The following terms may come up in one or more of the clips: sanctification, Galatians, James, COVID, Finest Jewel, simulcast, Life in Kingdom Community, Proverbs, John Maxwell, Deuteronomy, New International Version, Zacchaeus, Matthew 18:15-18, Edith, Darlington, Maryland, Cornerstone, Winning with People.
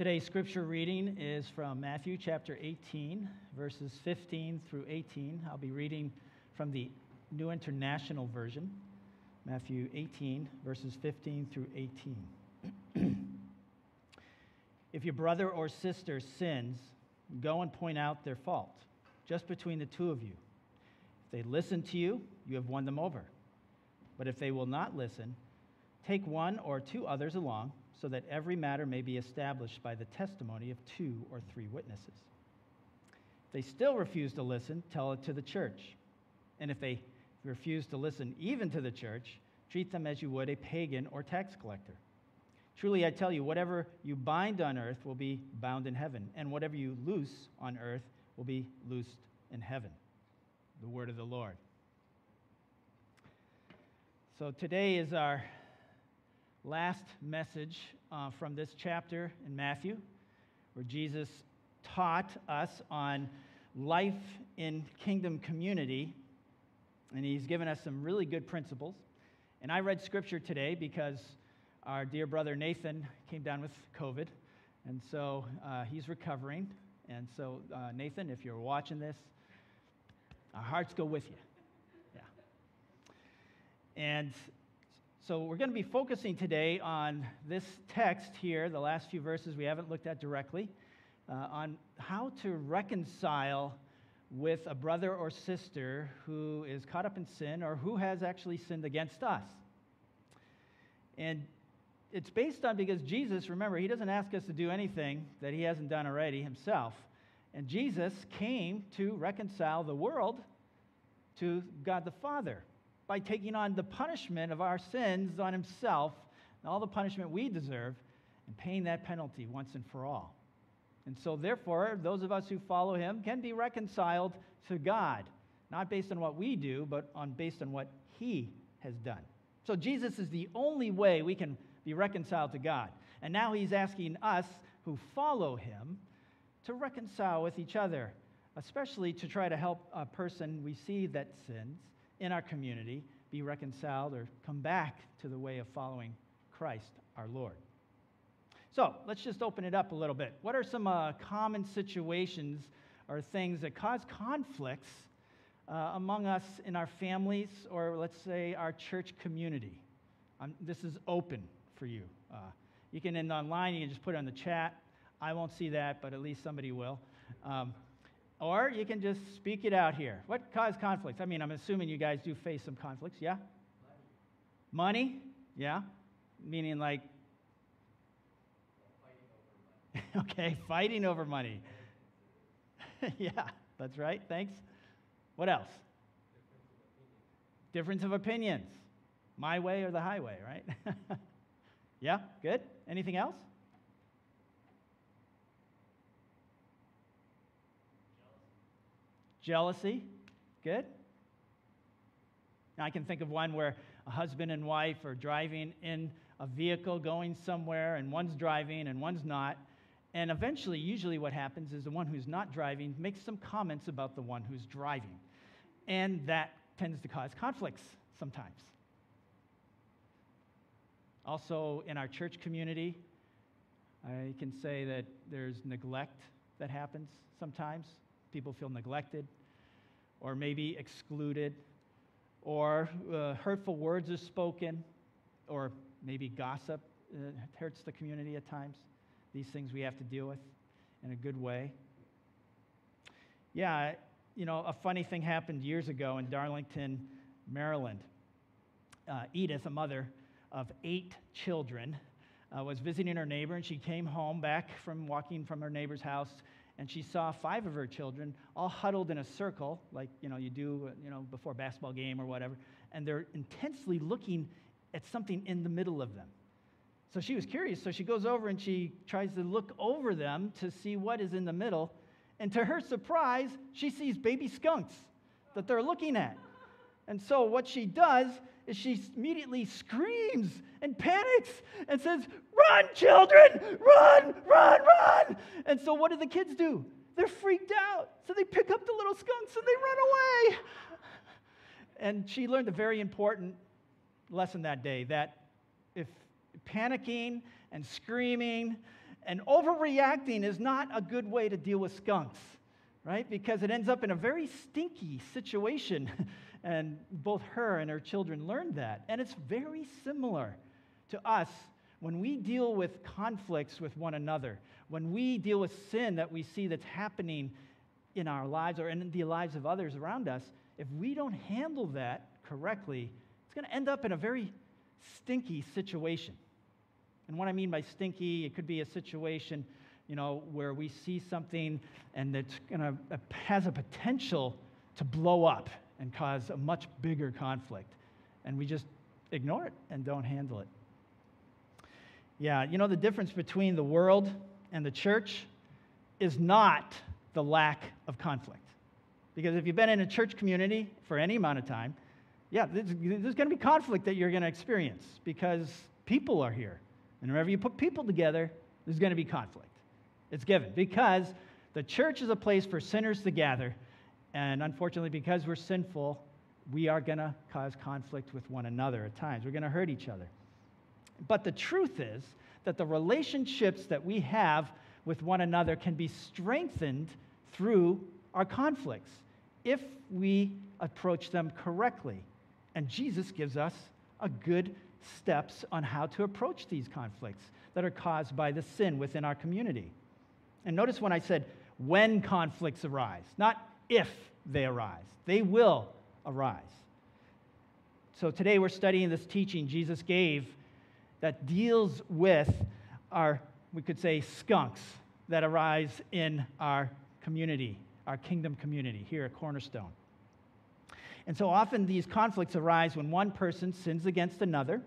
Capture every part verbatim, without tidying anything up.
Today's scripture reading is from Matthew chapter eighteen, verses fifteen through eighteen. I'll be reading from the New International Version, Matthew eighteen, verses fifteen through eighteen. If your brother or sister sins, go and point out their fault, just between the two of you. If they listen to you, you have won them over. But if they will not listen, take one or two others along, so that every matter may be established by the testimony of two or three witnesses. If they still refuse to listen, tell it to the church. And if they refuse to listen even to the church, treat them as you would a pagan or tax collector. Truly, I tell you, whatever you bind on earth will be bound in heaven, and whatever you loose on earth will be loosed in heaven. The word of the Lord. So today is our last message uh, from this chapter in Matthew, where Jesus taught us on life in kingdom community, and he's given us some really good principles. And I read scripture today because our dear brother Nathan came down with COVID, and so uh, he's recovering. And so, uh, Nathan, if you're watching this, our hearts go with you. Yeah. And so we're going to be focusing today on this text here, the last few verses we haven't looked at directly, uh, on how to reconcile with a brother or sister who is caught up in sin or who has actually sinned against us. And it's based on, because Jesus, remember, he doesn't ask us to do anything that he hasn't done already himself. And Jesus came to reconcile the world to God the Father by taking on the punishment of our sins on himself and all the punishment we deserve and paying that penalty once and for all. And so, therefore, those of us who follow him can be reconciled to God, not based on what we do, but on based on what he has done. So Jesus is the only way we can be reconciled to God. And now he's asking us who follow him to reconcile with each other, especially to try to help a person we see that sins in our community be reconciled or come back to the way of following Christ our Lord. So let's just open it up a little bit. What are some uh, common situations or things that cause conflicts Uh, among us in our families, or let's say our church community? Um, this is open for you. Uh, you can end online, you can just put it on the chat. I won't see that, but at least somebody will. Um, or you can just speak it out here. What caused conflicts? I mean, I'm assuming you guys do face some conflicts, yeah? Money? Money? Yeah? Meaning like? Fighting over money. Okay, fighting over money. Yeah, that's right, thanks. What else? Difference of opinions. My way or the highway, right? Yeah, good. Anything else? Jealousy. Jealousy. Good. Now I can think of one where a husband and wife are driving in a vehicle going somewhere, and one's driving and one's not. And eventually, usually what happens is the one who's not driving makes some comments about the one who's driving. And that tends to cause conflicts sometimes. Also, in our church community, I can say that there's neglect that happens sometimes. People feel neglected or maybe excluded, or uh, hurtful words are spoken, or maybe gossip uh, hurts the community at times. These things we have to deal with in a good way. Yeah, you know, a funny thing happened years ago in Darlington, Maryland. Uh, Edith, a mother of eight children, uh, was visiting her neighbor, and she came home back from walking from her neighbor's house, and she saw five of her children all huddled in a circle, like, you know, you do, you know, before a basketball game or whatever, and they're intensely looking at something in the middle of them. So she was curious, so she goes over and she tries to look over them to see what is in the middle, and to her surprise, she sees baby skunks that they're looking at. And so what she does is she immediately screams and panics and says, "Run, children! Run, run, run!" And so what do the kids do? They're freaked out, so they pick up the little skunks and they run away. And she learned a very important lesson that day, that if panicking and screaming And overreacting is not a good way to deal with skunks, right? Because it ends up in a very stinky situation. And both her and her children learned that. And it's very similar to us when we deal with conflicts with one another, when we deal with sin that we see that's happening in our lives or in the lives of others around us. If we don't handle that correctly, it's going to end up in a very stinky situation. And what I mean by stinky, it could be a situation, you know, where we see something and it's gonna, it has a potential to blow up and cause a much bigger conflict, and we just ignore it and don't handle it. Yeah, you know, the difference between the world and the church is not the lack of conflict. Because if you've been in a church community for any amount of time, yeah, there's, there's going to be conflict that you're going to experience because people are here. And whenever you put people together, there's going to be conflict. It's given because the church is a place for sinners to gather. And unfortunately, because we're sinful, we are going to cause conflict with one another at times. We're going to hurt each other. But the truth is that the relationships that we have with one another can be strengthened through our conflicts if we approach them correctly. And Jesus gives us a good steps on how to approach these conflicts that are caused by the sin within our community. And notice when I said when conflicts arise, not if they arise. They will arise. So today we're studying this teaching Jesus gave that deals with our, we could say, skunks that arise in our community, our kingdom community here at Cornerstone. And so often these conflicts arise when one person sins against another,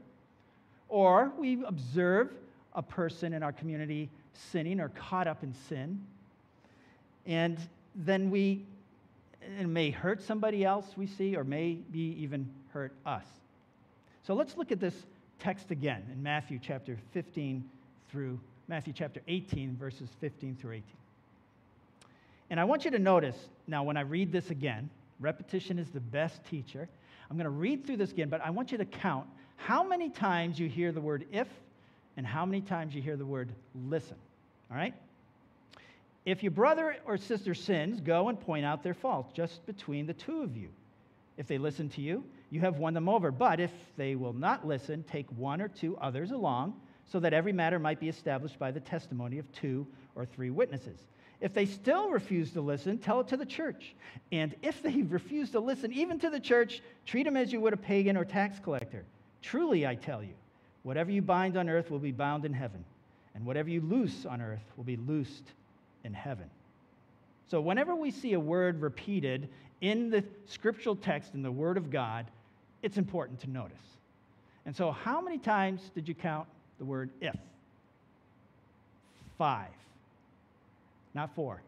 or we observe a person in our community sinning or caught up in sin, and then we, it may hurt somebody else we see, or may be even hurt us. So let's look at this text again in Matthew chapter fifteen through Matthew chapter eighteen, verses fifteen through eighteen. And I want you to notice now when I read this again. Repetition is the best teacher. I'm going to read through this again, but I want you to count how many times you hear the word if and how many times you hear the word listen. All right? If your brother or sister sins, go and point out their fault just between the two of you. If they listen to you, you have won them over. But if they will not listen, take one or two others along so that every matter might be established by the testimony of two or three witnesses. If they still refuse to listen, tell it to the church. And if they refuse to listen, even to the church, treat them as you would a pagan or tax collector. Truly, I tell you, whatever you bind on earth will be bound in heaven, and whatever you loose on earth will be loosed in heaven. So whenever we see a word repeated in the scriptural text, in the Word of God, it's important to notice. And so how many times did you count the word if? Five. Not four,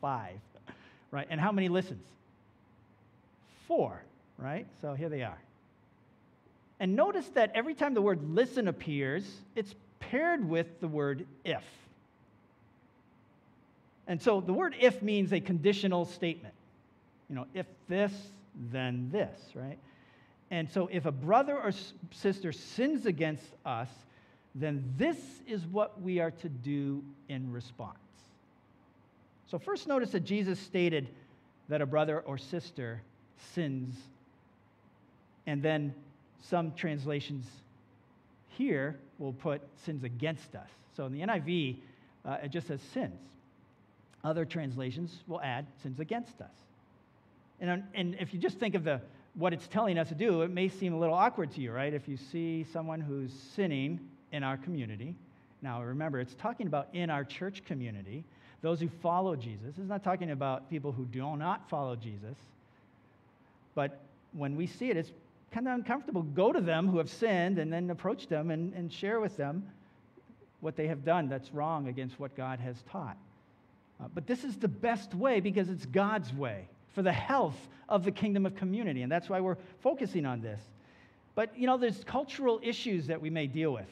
five, right? And how many listens? Four, right? So here they are. And notice that every time the word listen appears, it's paired with the word if. And so the word if means a conditional statement. You know, if this, then this, right? And so if a brother or sister sins against us, then this is what we are to do in response. So first notice that Jesus stated that a brother or sister sins, and then some translations here will put sins against us. So in the N I V, uh, it just says sins. Other translations will add sins against us. And, and if you just think of the what it's telling us to do, it may seem a little awkward to you, right? If you see someone who's sinning in our community. Now remember, it's talking about in our church community, those who follow Jesus. It's not talking about people who do not follow Jesus. But when we see it, it's kind of uncomfortable. Go to them who have sinned and then approach them and, and share with them what they have done that's wrong against what God has taught. Uh, but this is the best way because it's God's way for the health of the kingdom of community. And that's why we're focusing on this. But, you know, there's cultural issues that we may deal with.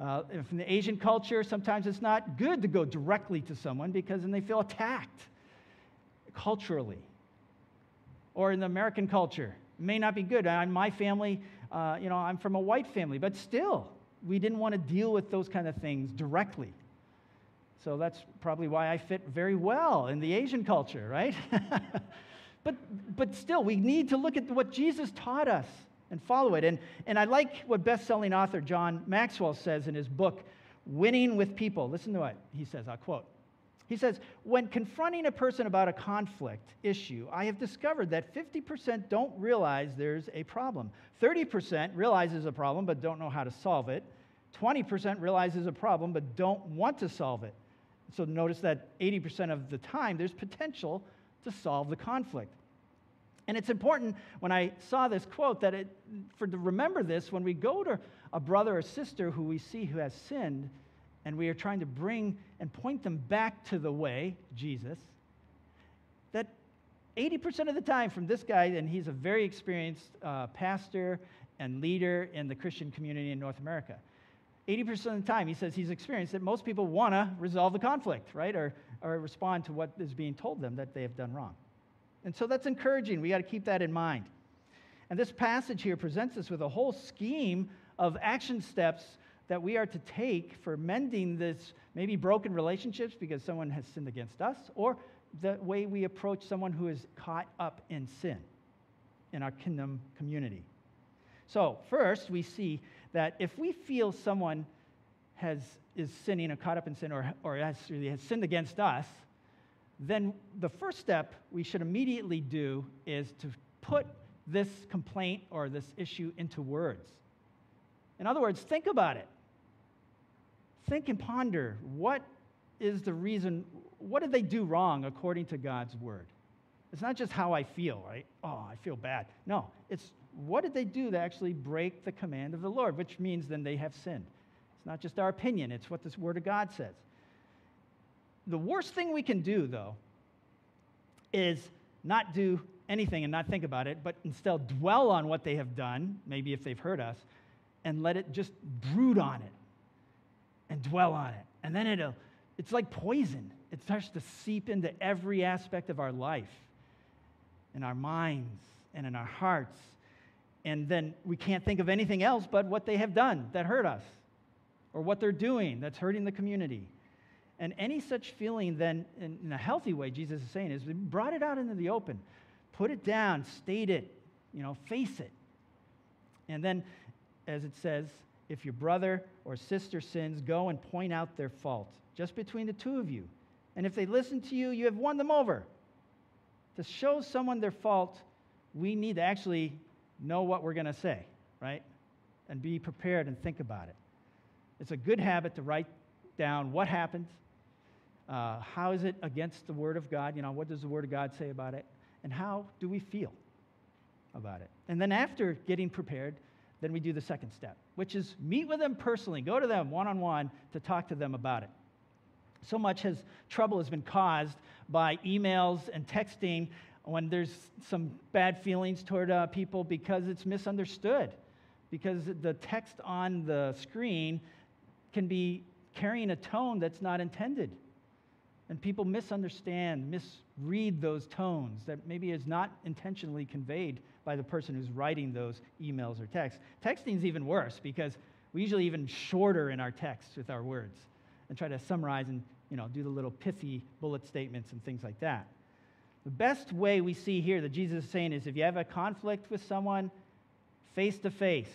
Uh, if in the Asian culture, sometimes it's not good to go directly to someone because then they feel attacked culturally. Or in the American culture, it may not be good. In my family, uh, you know, I'm from a white family, but still, we didn't want to deal with those kind of things directly. So that's probably why I fit very well in the Asian culture, right? But but still, we need to look at what Jesus taught us and follow it. And, and I like what best-selling author John Maxwell says in his book, Winning with People. Listen to what he says. I'll quote. He says, when confronting a person about a conflict issue, I have discovered that fifty percent don't realize there's a problem. thirty percent realizes a problem but don't know how to solve it. twenty percent realizes a problem but don't want to solve it. So notice that eighty percent of the time there's potential to solve the conflict. And it's important when I saw this quote that it, for to remember this when we go to a brother or sister who we see who has sinned, and we are trying to bring and point them back to the way, Jesus, that eighty percent of the time from this guy, and he's a very experienced uh, pastor and leader in the Christian community in North America, eighty percent of the time, he says he's experienced that most people want to resolve the conflict, right, or, or respond to what is being told them that they have done wrong. And so that's encouraging. We got to keep that in mind. And this passage here presents us with a whole scheme of action steps that we are to take for mending this maybe broken relationships because someone has sinned against us, or the way we approach someone who is caught up in sin in our kingdom community. So first, we see that if we feel someone has is sinning or caught up in sin or, or has, has sinned against us, then the first step we should immediately do is to put this complaint or this issue into words. In other words, think about it. Think and ponder, what is the reason, what did they do wrong according to God's word? It's not just how I feel, right? Oh, I feel bad. No, it's what did they do to actually break the command of the Lord, which means then they have sinned. It's not just our opinion, it's what this word of God says. The worst thing we can do, though, is not do anything and not think about it, but instead dwell on what they have done, maybe if they've hurt us, and let it just brood on it and dwell on it. And then it'll, it's like poison. It starts to seep into every aspect of our life, in our minds and in our hearts. And then we can't think of anything else but what they have done that hurt us or what they're doing that's hurting the community. And any such feeling then, in, in a healthy way, Jesus is saying, is we brought it out into the open. Put it down, state it, you know, face it. And then, as it says, if your brother or sister sins, go and point out their fault, just between the two of you. And if they listen to you, you have won them over. To show someone their fault, we need to actually know what we're going to say, right? And be prepared and think about it. It's a good habit to write down what happened, uh, how is it against the Word of God, you know, what does the Word of God say about it, and how do we feel about it. And then after getting prepared, then we do the second step, which is meet with them personally. Go to them one-on-one to talk to them about it. So much has, trouble has been caused by emails and texting when there's some bad feelings toward uh, people because it's misunderstood, because the text on the screen can be carrying a tone that's not intended. And people misunderstand, misread those tones that maybe is not intentionally conveyed by the person who's writing those emails or texts. Texting is even worse because we usually even shorter in our texts with our words and try to summarize and, you know, do the little pithy bullet statements and things like that. The best way we see here that Jesus is saying is if you have a conflict with someone, face-to-face,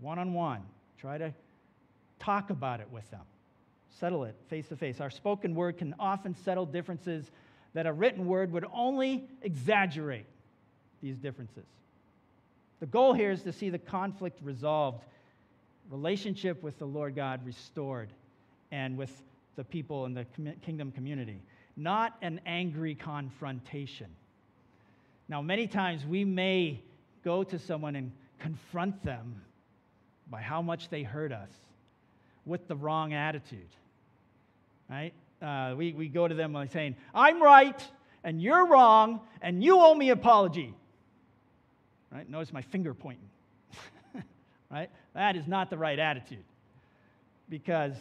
one-on-one, try to talk about it with them. Settle it face-to-face. Our spoken word can often settle differences that a written word would only exaggerate these differences. The goal here is to see the conflict resolved, relationship with the Lord God restored, and with the people in the kingdom community, not an angry confrontation. Now, many times we may go to someone and confront them by how much they hurt us with the wrong attitude. Right? Uh, we, we go to them like saying, I'm right, and you're wrong, and you owe me an apology. Right? Notice my finger pointing. Right? That is not the right attitude. Because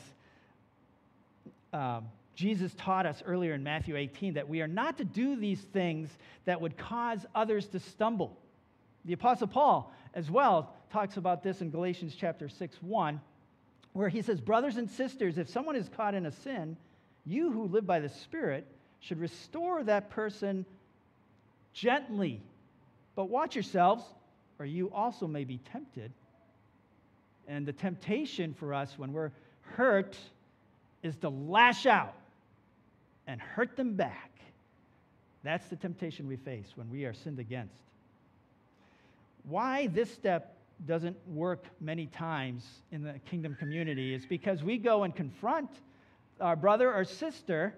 um, Jesus taught us earlier in Matthew eighteen that we are not to do these things that would cause others to stumble. The Apostle Paul, as well, talks about this in Galatians chapter six, one, where he says, brothers and sisters, if someone is caught in a sin, You who live by the Spirit should restore that person gently. But watch yourselves, or you also may be tempted. And the temptation for us when we're hurt is to lash out and hurt them back. That's the temptation we face when we are sinned against. Why this step doesn't work many times in the kingdom community is because we go and confront our brother or sister.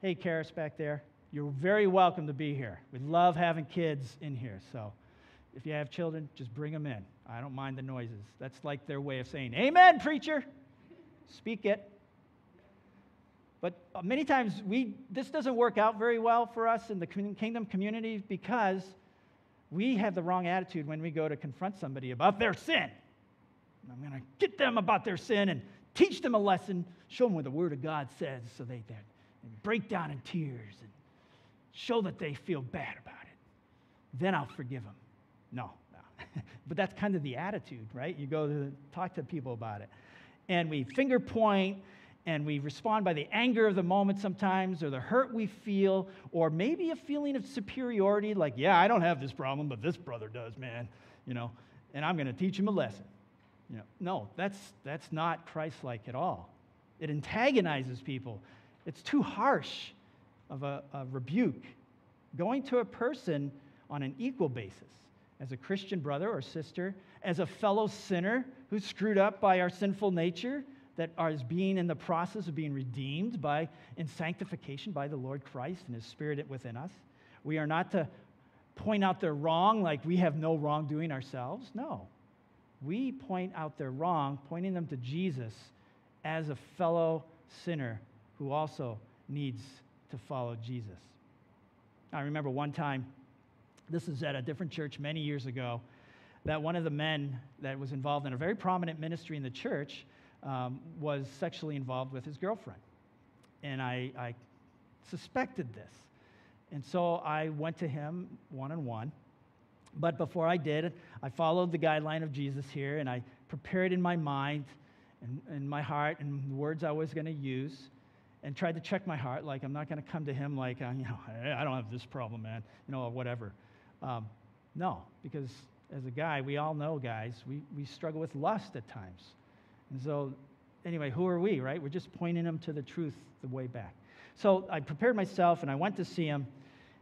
Hey, Karis back there, you're very welcome to be here. We love having kids in here, so if you have children, just bring them in. I don't mind the noises. That's like their way of saying, amen, preacher. Speak it. But many times, we this doesn't work out very well for us in the kingdom community because we have the wrong attitude when we go to confront somebody about their sin. I'm going to get them about their sin and teach them a lesson, show them what the Word of God says so they, they break down in tears and show that they feel bad about it. Then I'll forgive them. No, no. But that's kind of the attitude, right? You go to talk to people about it. And we finger point, and we respond by the anger of the moment sometimes, or the hurt we feel, or maybe a feeling of superiority, like, yeah, I don't have this problem, but this brother does, man, you know, and I'm going to teach him a lesson. You know, no, that's, that's not Christ-like at all. It antagonizes people. It's too harsh of a, a rebuke. Going to a person on an equal basis, as a Christian brother or sister, as a fellow sinner who's screwed up by our sinful nature, that is being in the process of being redeemed by in sanctification by the Lord Christ and His Spirit within us. We are not to point out their wrong like we have no wrongdoing ourselves. No. We point out their wrong, pointing them to Jesus as a fellow sinner who also needs to follow Jesus. I remember one time, this is at a different church many years ago, that one of the men that was involved in a very prominent ministry in the church Um, was sexually involved with his girlfriend. And I, I suspected this. And so I went to him one-on-one. But before I did, I followed the guideline of Jesus here, and I prepared in my mind and in my heart and the words I was going to use and tried to check my heart, like I'm not going to come to him like, you know, hey, I don't have this problem, man, you know, or whatever. Um, no, because as a guy, we all know, guys, we, we struggle with lust at times. And so, anyway, who are we, right? We're just pointing them to the truth, the way back. So I prepared myself, and I went to see him,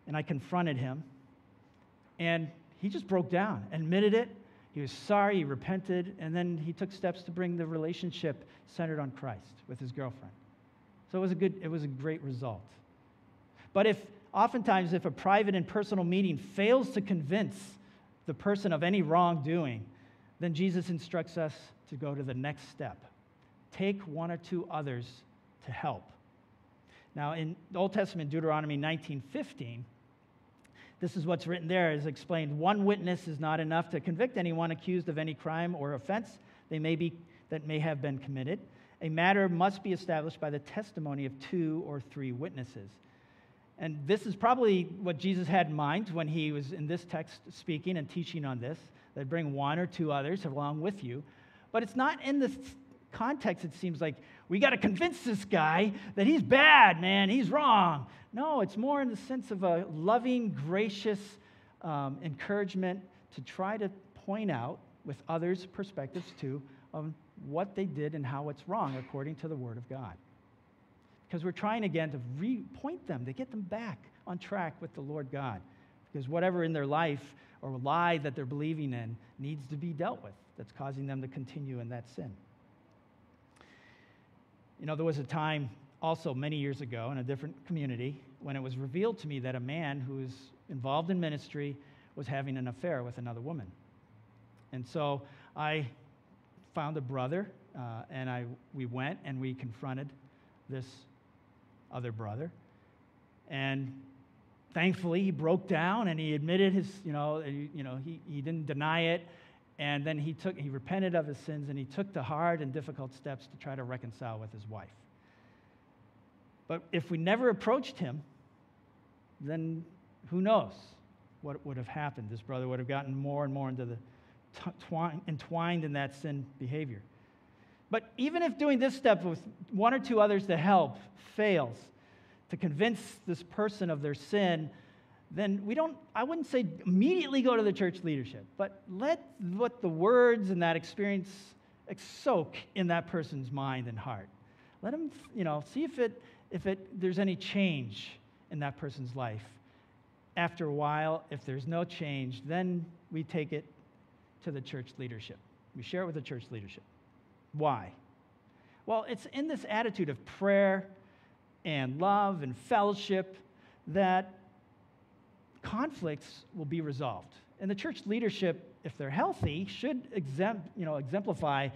and I confronted him. And he just broke down, admitted it. He was sorry, he repented, and then he took steps to bring the relationship centered on Christ with his girlfriend. So it was a good, it was a great result. But if, oftentimes, if a private and personal meeting fails to convince the person of any wrongdoing, then Jesus instructs us to go to the next step. Take one or two others to help. Now, in the Old Testament, Deuteronomy nineteen fifteen, this is what's written there, is explained. One witness is not enough to convict anyone accused of any crime or offense they may be, that may have been committed. A matter must be established by the testimony of two or three witnesses. And this is probably what Jesus had in mind when he was in this text speaking and teaching on this, that bring one or two others along with you. But it's not in this context, it seems like, we got to convince this guy that he's bad, man, he's wrong. No, it's more in the sense of a loving, gracious um, encouragement to try to point out, with others' perspectives too, on what they did and how it's wrong according to the Word of God. Because we're trying again to re-point them, to get them back on track with the Lord God. Because whatever in their life or lie that they're believing in needs to be dealt with that's causing them to continue in that sin. You know, there was a time also many years ago in a different community when it was revealed to me that a man who was involved in ministry was having an affair with another woman. And so I found a brother, uh, and I we went and we confronted this other brother. And thankfully, he broke down and he admitted his, you know, you know, he, he didn't deny it. And then he took, he repented of his sins and he took the hard and difficult steps to try to reconcile with his wife. But if we never approached him, then who knows what would have happened. This brother would have gotten more and more into the t- twine, entwined in that sin behavior. But even if doing this step with one or two others to help fails to convince this person of their sin, then we don't, I wouldn't say immediately go to the church leadership, but let what the words and that experience soak in that person's mind and heart. Let them, you know, see if it, if it, there's any change in that person's life. After a while, if there's no change, then we take it to the church leadership. We share it with the church leadership. Why? Well, it's in this attitude of prayer and love and fellowship that conflicts will be resolved. And the church leadership, if they're healthy, should exempt, you know, exemplify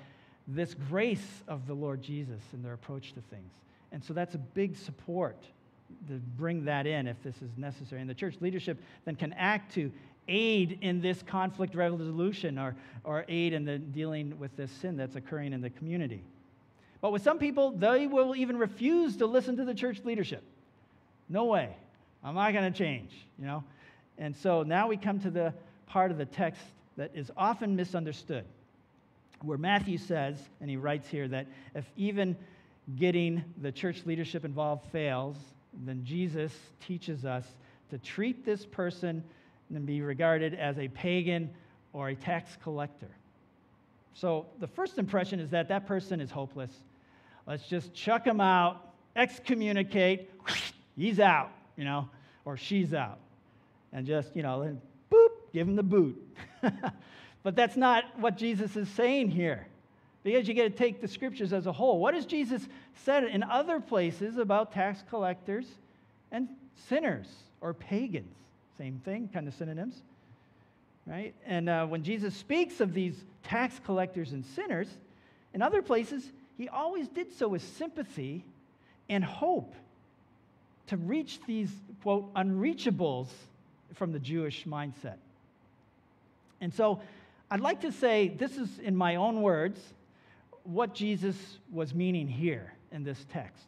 this grace of the Lord Jesus in their approach to things. And so that's a big support to bring that in if this is necessary. And the church leadership then can act to aid in this conflict resolution or, or aid in the dealing with this sin that's occurring in the community. But with some people, they will even refuse to listen to the church leadership. No way. I'm not going to change, you know. And so now we come to the part of the text that is often misunderstood, where Matthew says, and he writes here, that if even getting the church leadership involved fails, then Jesus teaches us to treat this person and be regarded as a pagan or a tax collector. So the first impression is that that person is hopeless. Let's just chuck him out, excommunicate, he's out, you know, or she's out. And just, you know, then boop, give him the boot. But that's not what Jesus is saying here, because you got to take the scriptures as a whole. What has Jesus said in other places about tax collectors and sinners or pagans? Same thing, kind of synonyms, right? And uh, when Jesus speaks of these tax collectors and sinners, in other places, he always did so with sympathy and hope to reach these, quote, unreachables from the Jewish mindset. And so I'd like to say, this is, in my own words, what Jesus was meaning here in this text.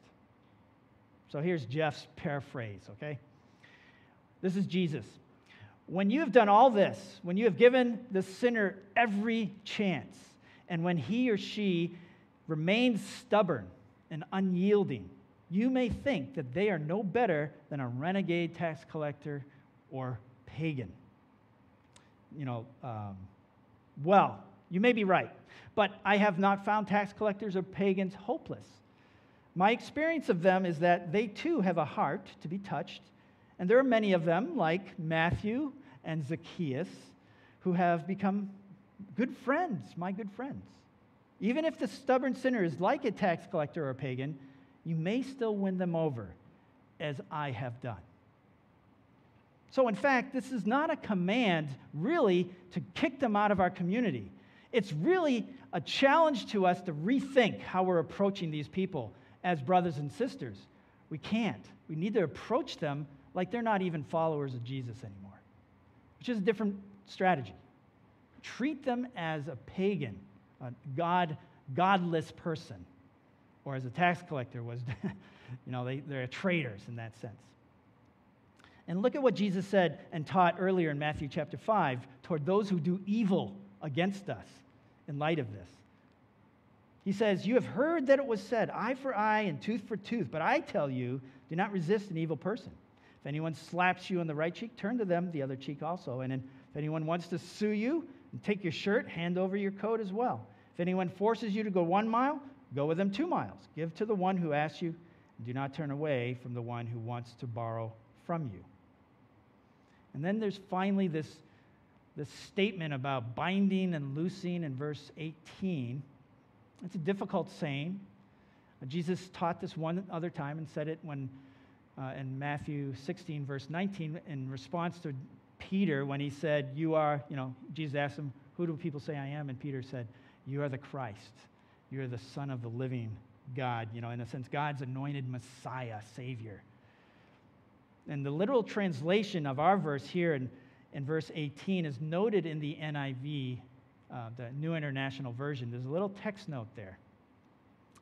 So here's Jeff's paraphrase, okay? This is Jesus. When you have done all this, when you have given the sinner every chance, and when he or she remains stubborn and unyielding, you may think that they are no better than a renegade tax collector or pagan. You know, um, well, you may be right, but I have not found tax collectors or pagans hopeless. My experience of them is that they too have a heart to be touched. And there are many of them, like Matthew and Zacchaeus, who have become good friends, my good friends. Even if the stubborn sinner is like a tax collector or a pagan, you may still win them over, as I have done. So, in fact, this is not a command, really, to kick them out of our community. It's really a challenge to us to rethink how we're approaching these people as brothers and sisters. We can't. We need to approach them like they're not even followers of Jesus anymore, which is a different strategy. Treat them as a pagan, a god, godless person, or as a tax collector was, you know, they, they're traitors in that sense. And look at what Jesus said and taught earlier in Matthew chapter five toward those who do evil against us in light of this. He says, you have heard that it was said, eye for eye and tooth for tooth, but I tell you, do not resist an evil person. If anyone slaps you on the right cheek, turn to them the other cheek also. And if anyone wants to sue you, take your shirt, hand over your coat as well. If anyone forces you to go one mile, go with them two miles. Give to the one who asks you, and do not turn away from the one who wants to borrow from you. And then there's finally this, this statement about binding and loosing in verse eighteen. It's a difficult saying. Jesus taught this one other time and said it when... Uh, in Matthew sixteen, verse nineteen, in response to Peter when he said, you are, you know, Jesus asked him, who do people say I am? And Peter said, you are the Christ. You are the Son of the living God. You know, in a sense, God's anointed Messiah, Savior. And the literal translation of our verse here in, in verse eighteen is noted in the N I V, uh, the New International Version. There's a little text note there.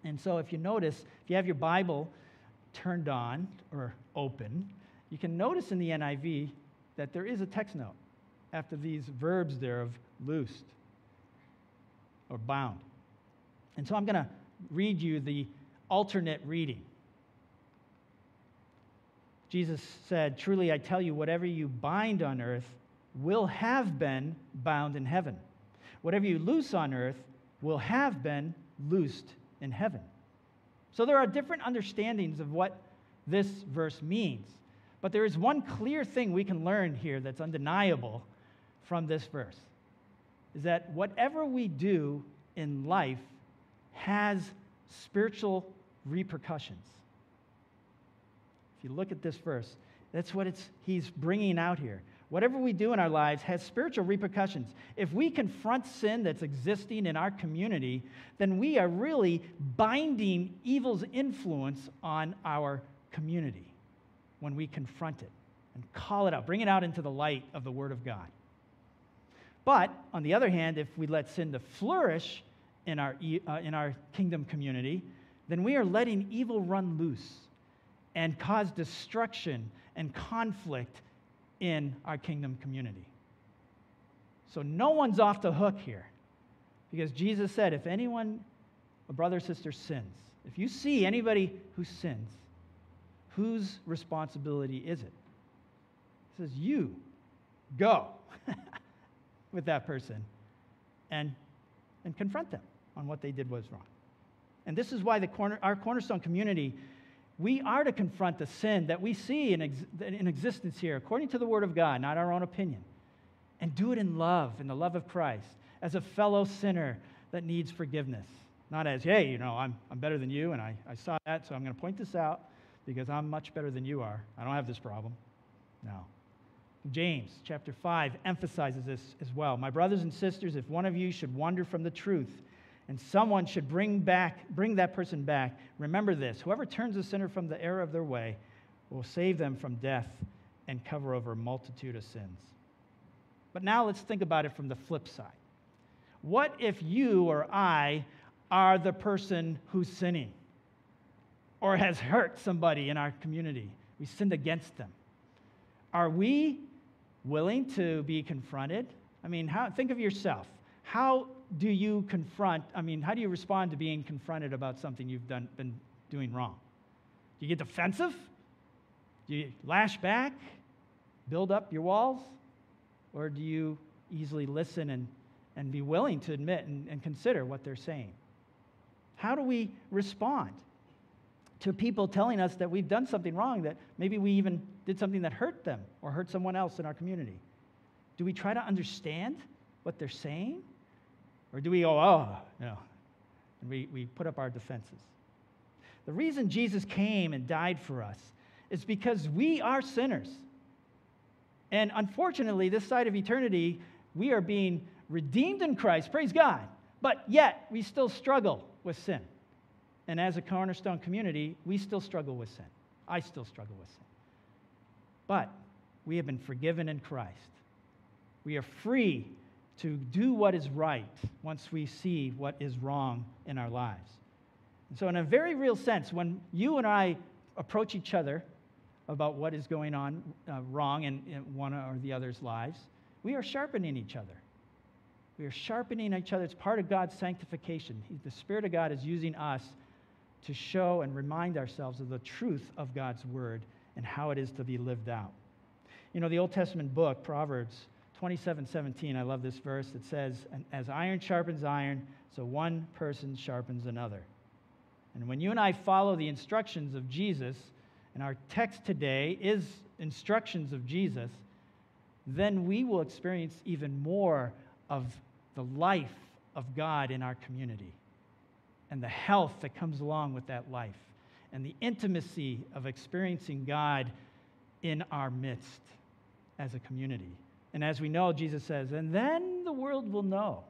And so if you notice, if you have your Bible turned on or open, you can notice in the N I V that there is a text note after these verbs there of loosed or bound. And so I'm going to read you the alternate reading. Jesus said, "Truly I tell you, whatever you bind on earth will have been bound in heaven. Whatever you loose on earth will have been loosed in heaven." So there are different understandings of what this verse means. But there is one clear thing we can learn here that's undeniable from this verse, is that whatever we do in life has spiritual repercussions. If you look at this verse, that's what it's he's bringing out here. Whatever we do in our lives has spiritual repercussions. If we confront sin that's existing in our community, then we are really binding evil's influence on our community when we confront it and call it out, bring it out into the light of the Word of God. But, on the other hand, if we let sin to flourish in our, uh, in our kingdom community, then we are letting evil run loose and cause destruction and conflict in our kingdom community. So no one's off the hook here, because Jesus said, if anyone, a brother or sister, sins, if you see anybody who sins, whose responsibility is it? He says, you go with that person and, and confront them on what they did was wrong. And this is why the corner, our Cornerstone community, we are to confront the sin that we see in, ex- in existence here, according to the Word of God, not our own opinion, and do it in love, in the love of Christ, as a fellow sinner that needs forgiveness, not as, hey, you know, I'm, I'm better than you, and I, I saw that, so I'm going to point this out because I'm much better than you are. I don't have this problem. No. James chapter five emphasizes this as well. My brothers and sisters, if one of you should wander from the truth, and someone should bring back, bring that person back, remember this: whoever turns a sinner from the error of their way will save them from death and cover over a multitude of sins. But now let's think about it from the flip side. What if you or I are the person who's sinning or has hurt somebody in our community? We sinned against them. Are we willing to be confronted? I mean, how, think of yourself. How do you confront, I mean, how do you respond to being confronted about something you've done, been doing wrong? Do you get defensive? Do you lash back, build up your walls? Or do you easily listen and, and be willing to admit and, and consider what they're saying? How do we respond to people telling us that we've done something wrong, that maybe we even did something that hurt them or hurt someone else in our community? Do we try to understand what they're saying? Or do we go, oh, no, and we, we put up our defenses? The reason Jesus came and died for us is because we are sinners. And unfortunately, this side of eternity, we are being redeemed in Christ, praise God, but yet we still struggle with sin. And as a Cornerstone community, we still struggle with sin. I still struggle with sin. But we have been forgiven in Christ. We are free to do what is right once we see what is wrong in our lives. And so in a very real sense, when you and I approach each other about what is going on uh, wrong in, in one or the other's lives, we are sharpening each other. We are sharpening each other. It's part of God's sanctification. He, the Spirit of God is using us to show and remind ourselves of the truth of God's Word and how it is to be lived out. You know, the Old Testament book, Proverbs twenty-seven seventeen, I love this verse. It says, as iron sharpens iron, so one person sharpens another. And when you and I follow the instructions of Jesus, and our text today is instructions of Jesus, then we will experience even more of the life of God in our community, and the health that comes along with that life, and the intimacy of experiencing God in our midst as a community. And as we know, Jesus says, and then the world will know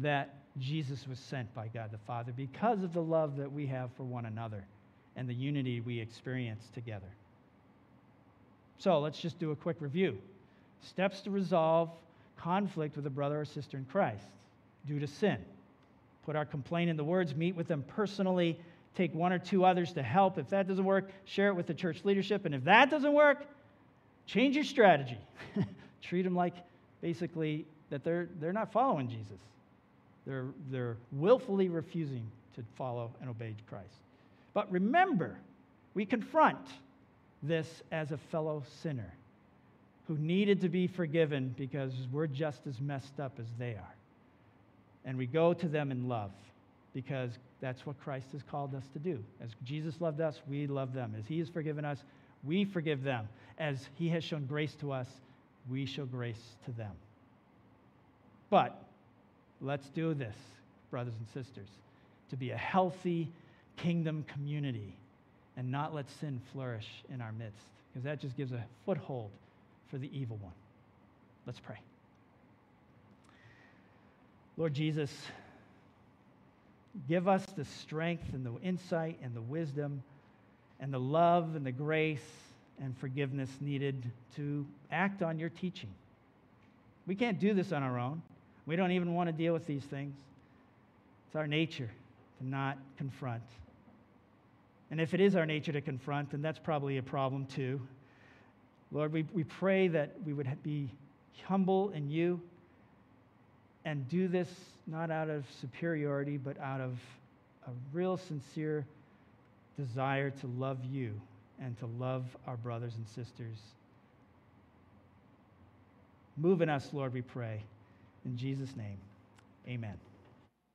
that Jesus was sent by God the Father because of the love that we have for one another and the unity we experience together. So let's just do a quick review. Steps to resolve conflict with a brother or sister in Christ due to sin. Put our complaint in the words, meet with them personally, take one or two others to help. If that doesn't work, share it with the church leadership. And if that doesn't work, change your strategy. Treat them like, basically, that they're, they're not following Jesus. They're, they're willfully refusing to follow and obey Christ. But remember, we confront this as a fellow sinner who needed to be forgiven because we're just as messed up as they are. And we go to them in love because that's what Christ has called us to do. As Jesus loved us, we love them. As he has forgiven us, we forgive them. As he has shown grace to us, we show grace to them. But let's do this, brothers and sisters, to be a healthy kingdom community and not let sin flourish in our midst, because that just gives a foothold for the evil one. Let's pray. Lord Jesus, give us the strength and the insight and the wisdom and the love and the grace and forgiveness needed to act on your teaching. We can't do this on our own. We don't even want to deal with these things. It's our nature to not confront. And if it is our nature to confront, then that's probably a problem too. Lord, we, we pray that we would be humble in you and do this not out of superiority, but out of a real sincere desire to love you and to love our brothers and sisters. Move in us, Lord, we pray. In Jesus' name, amen.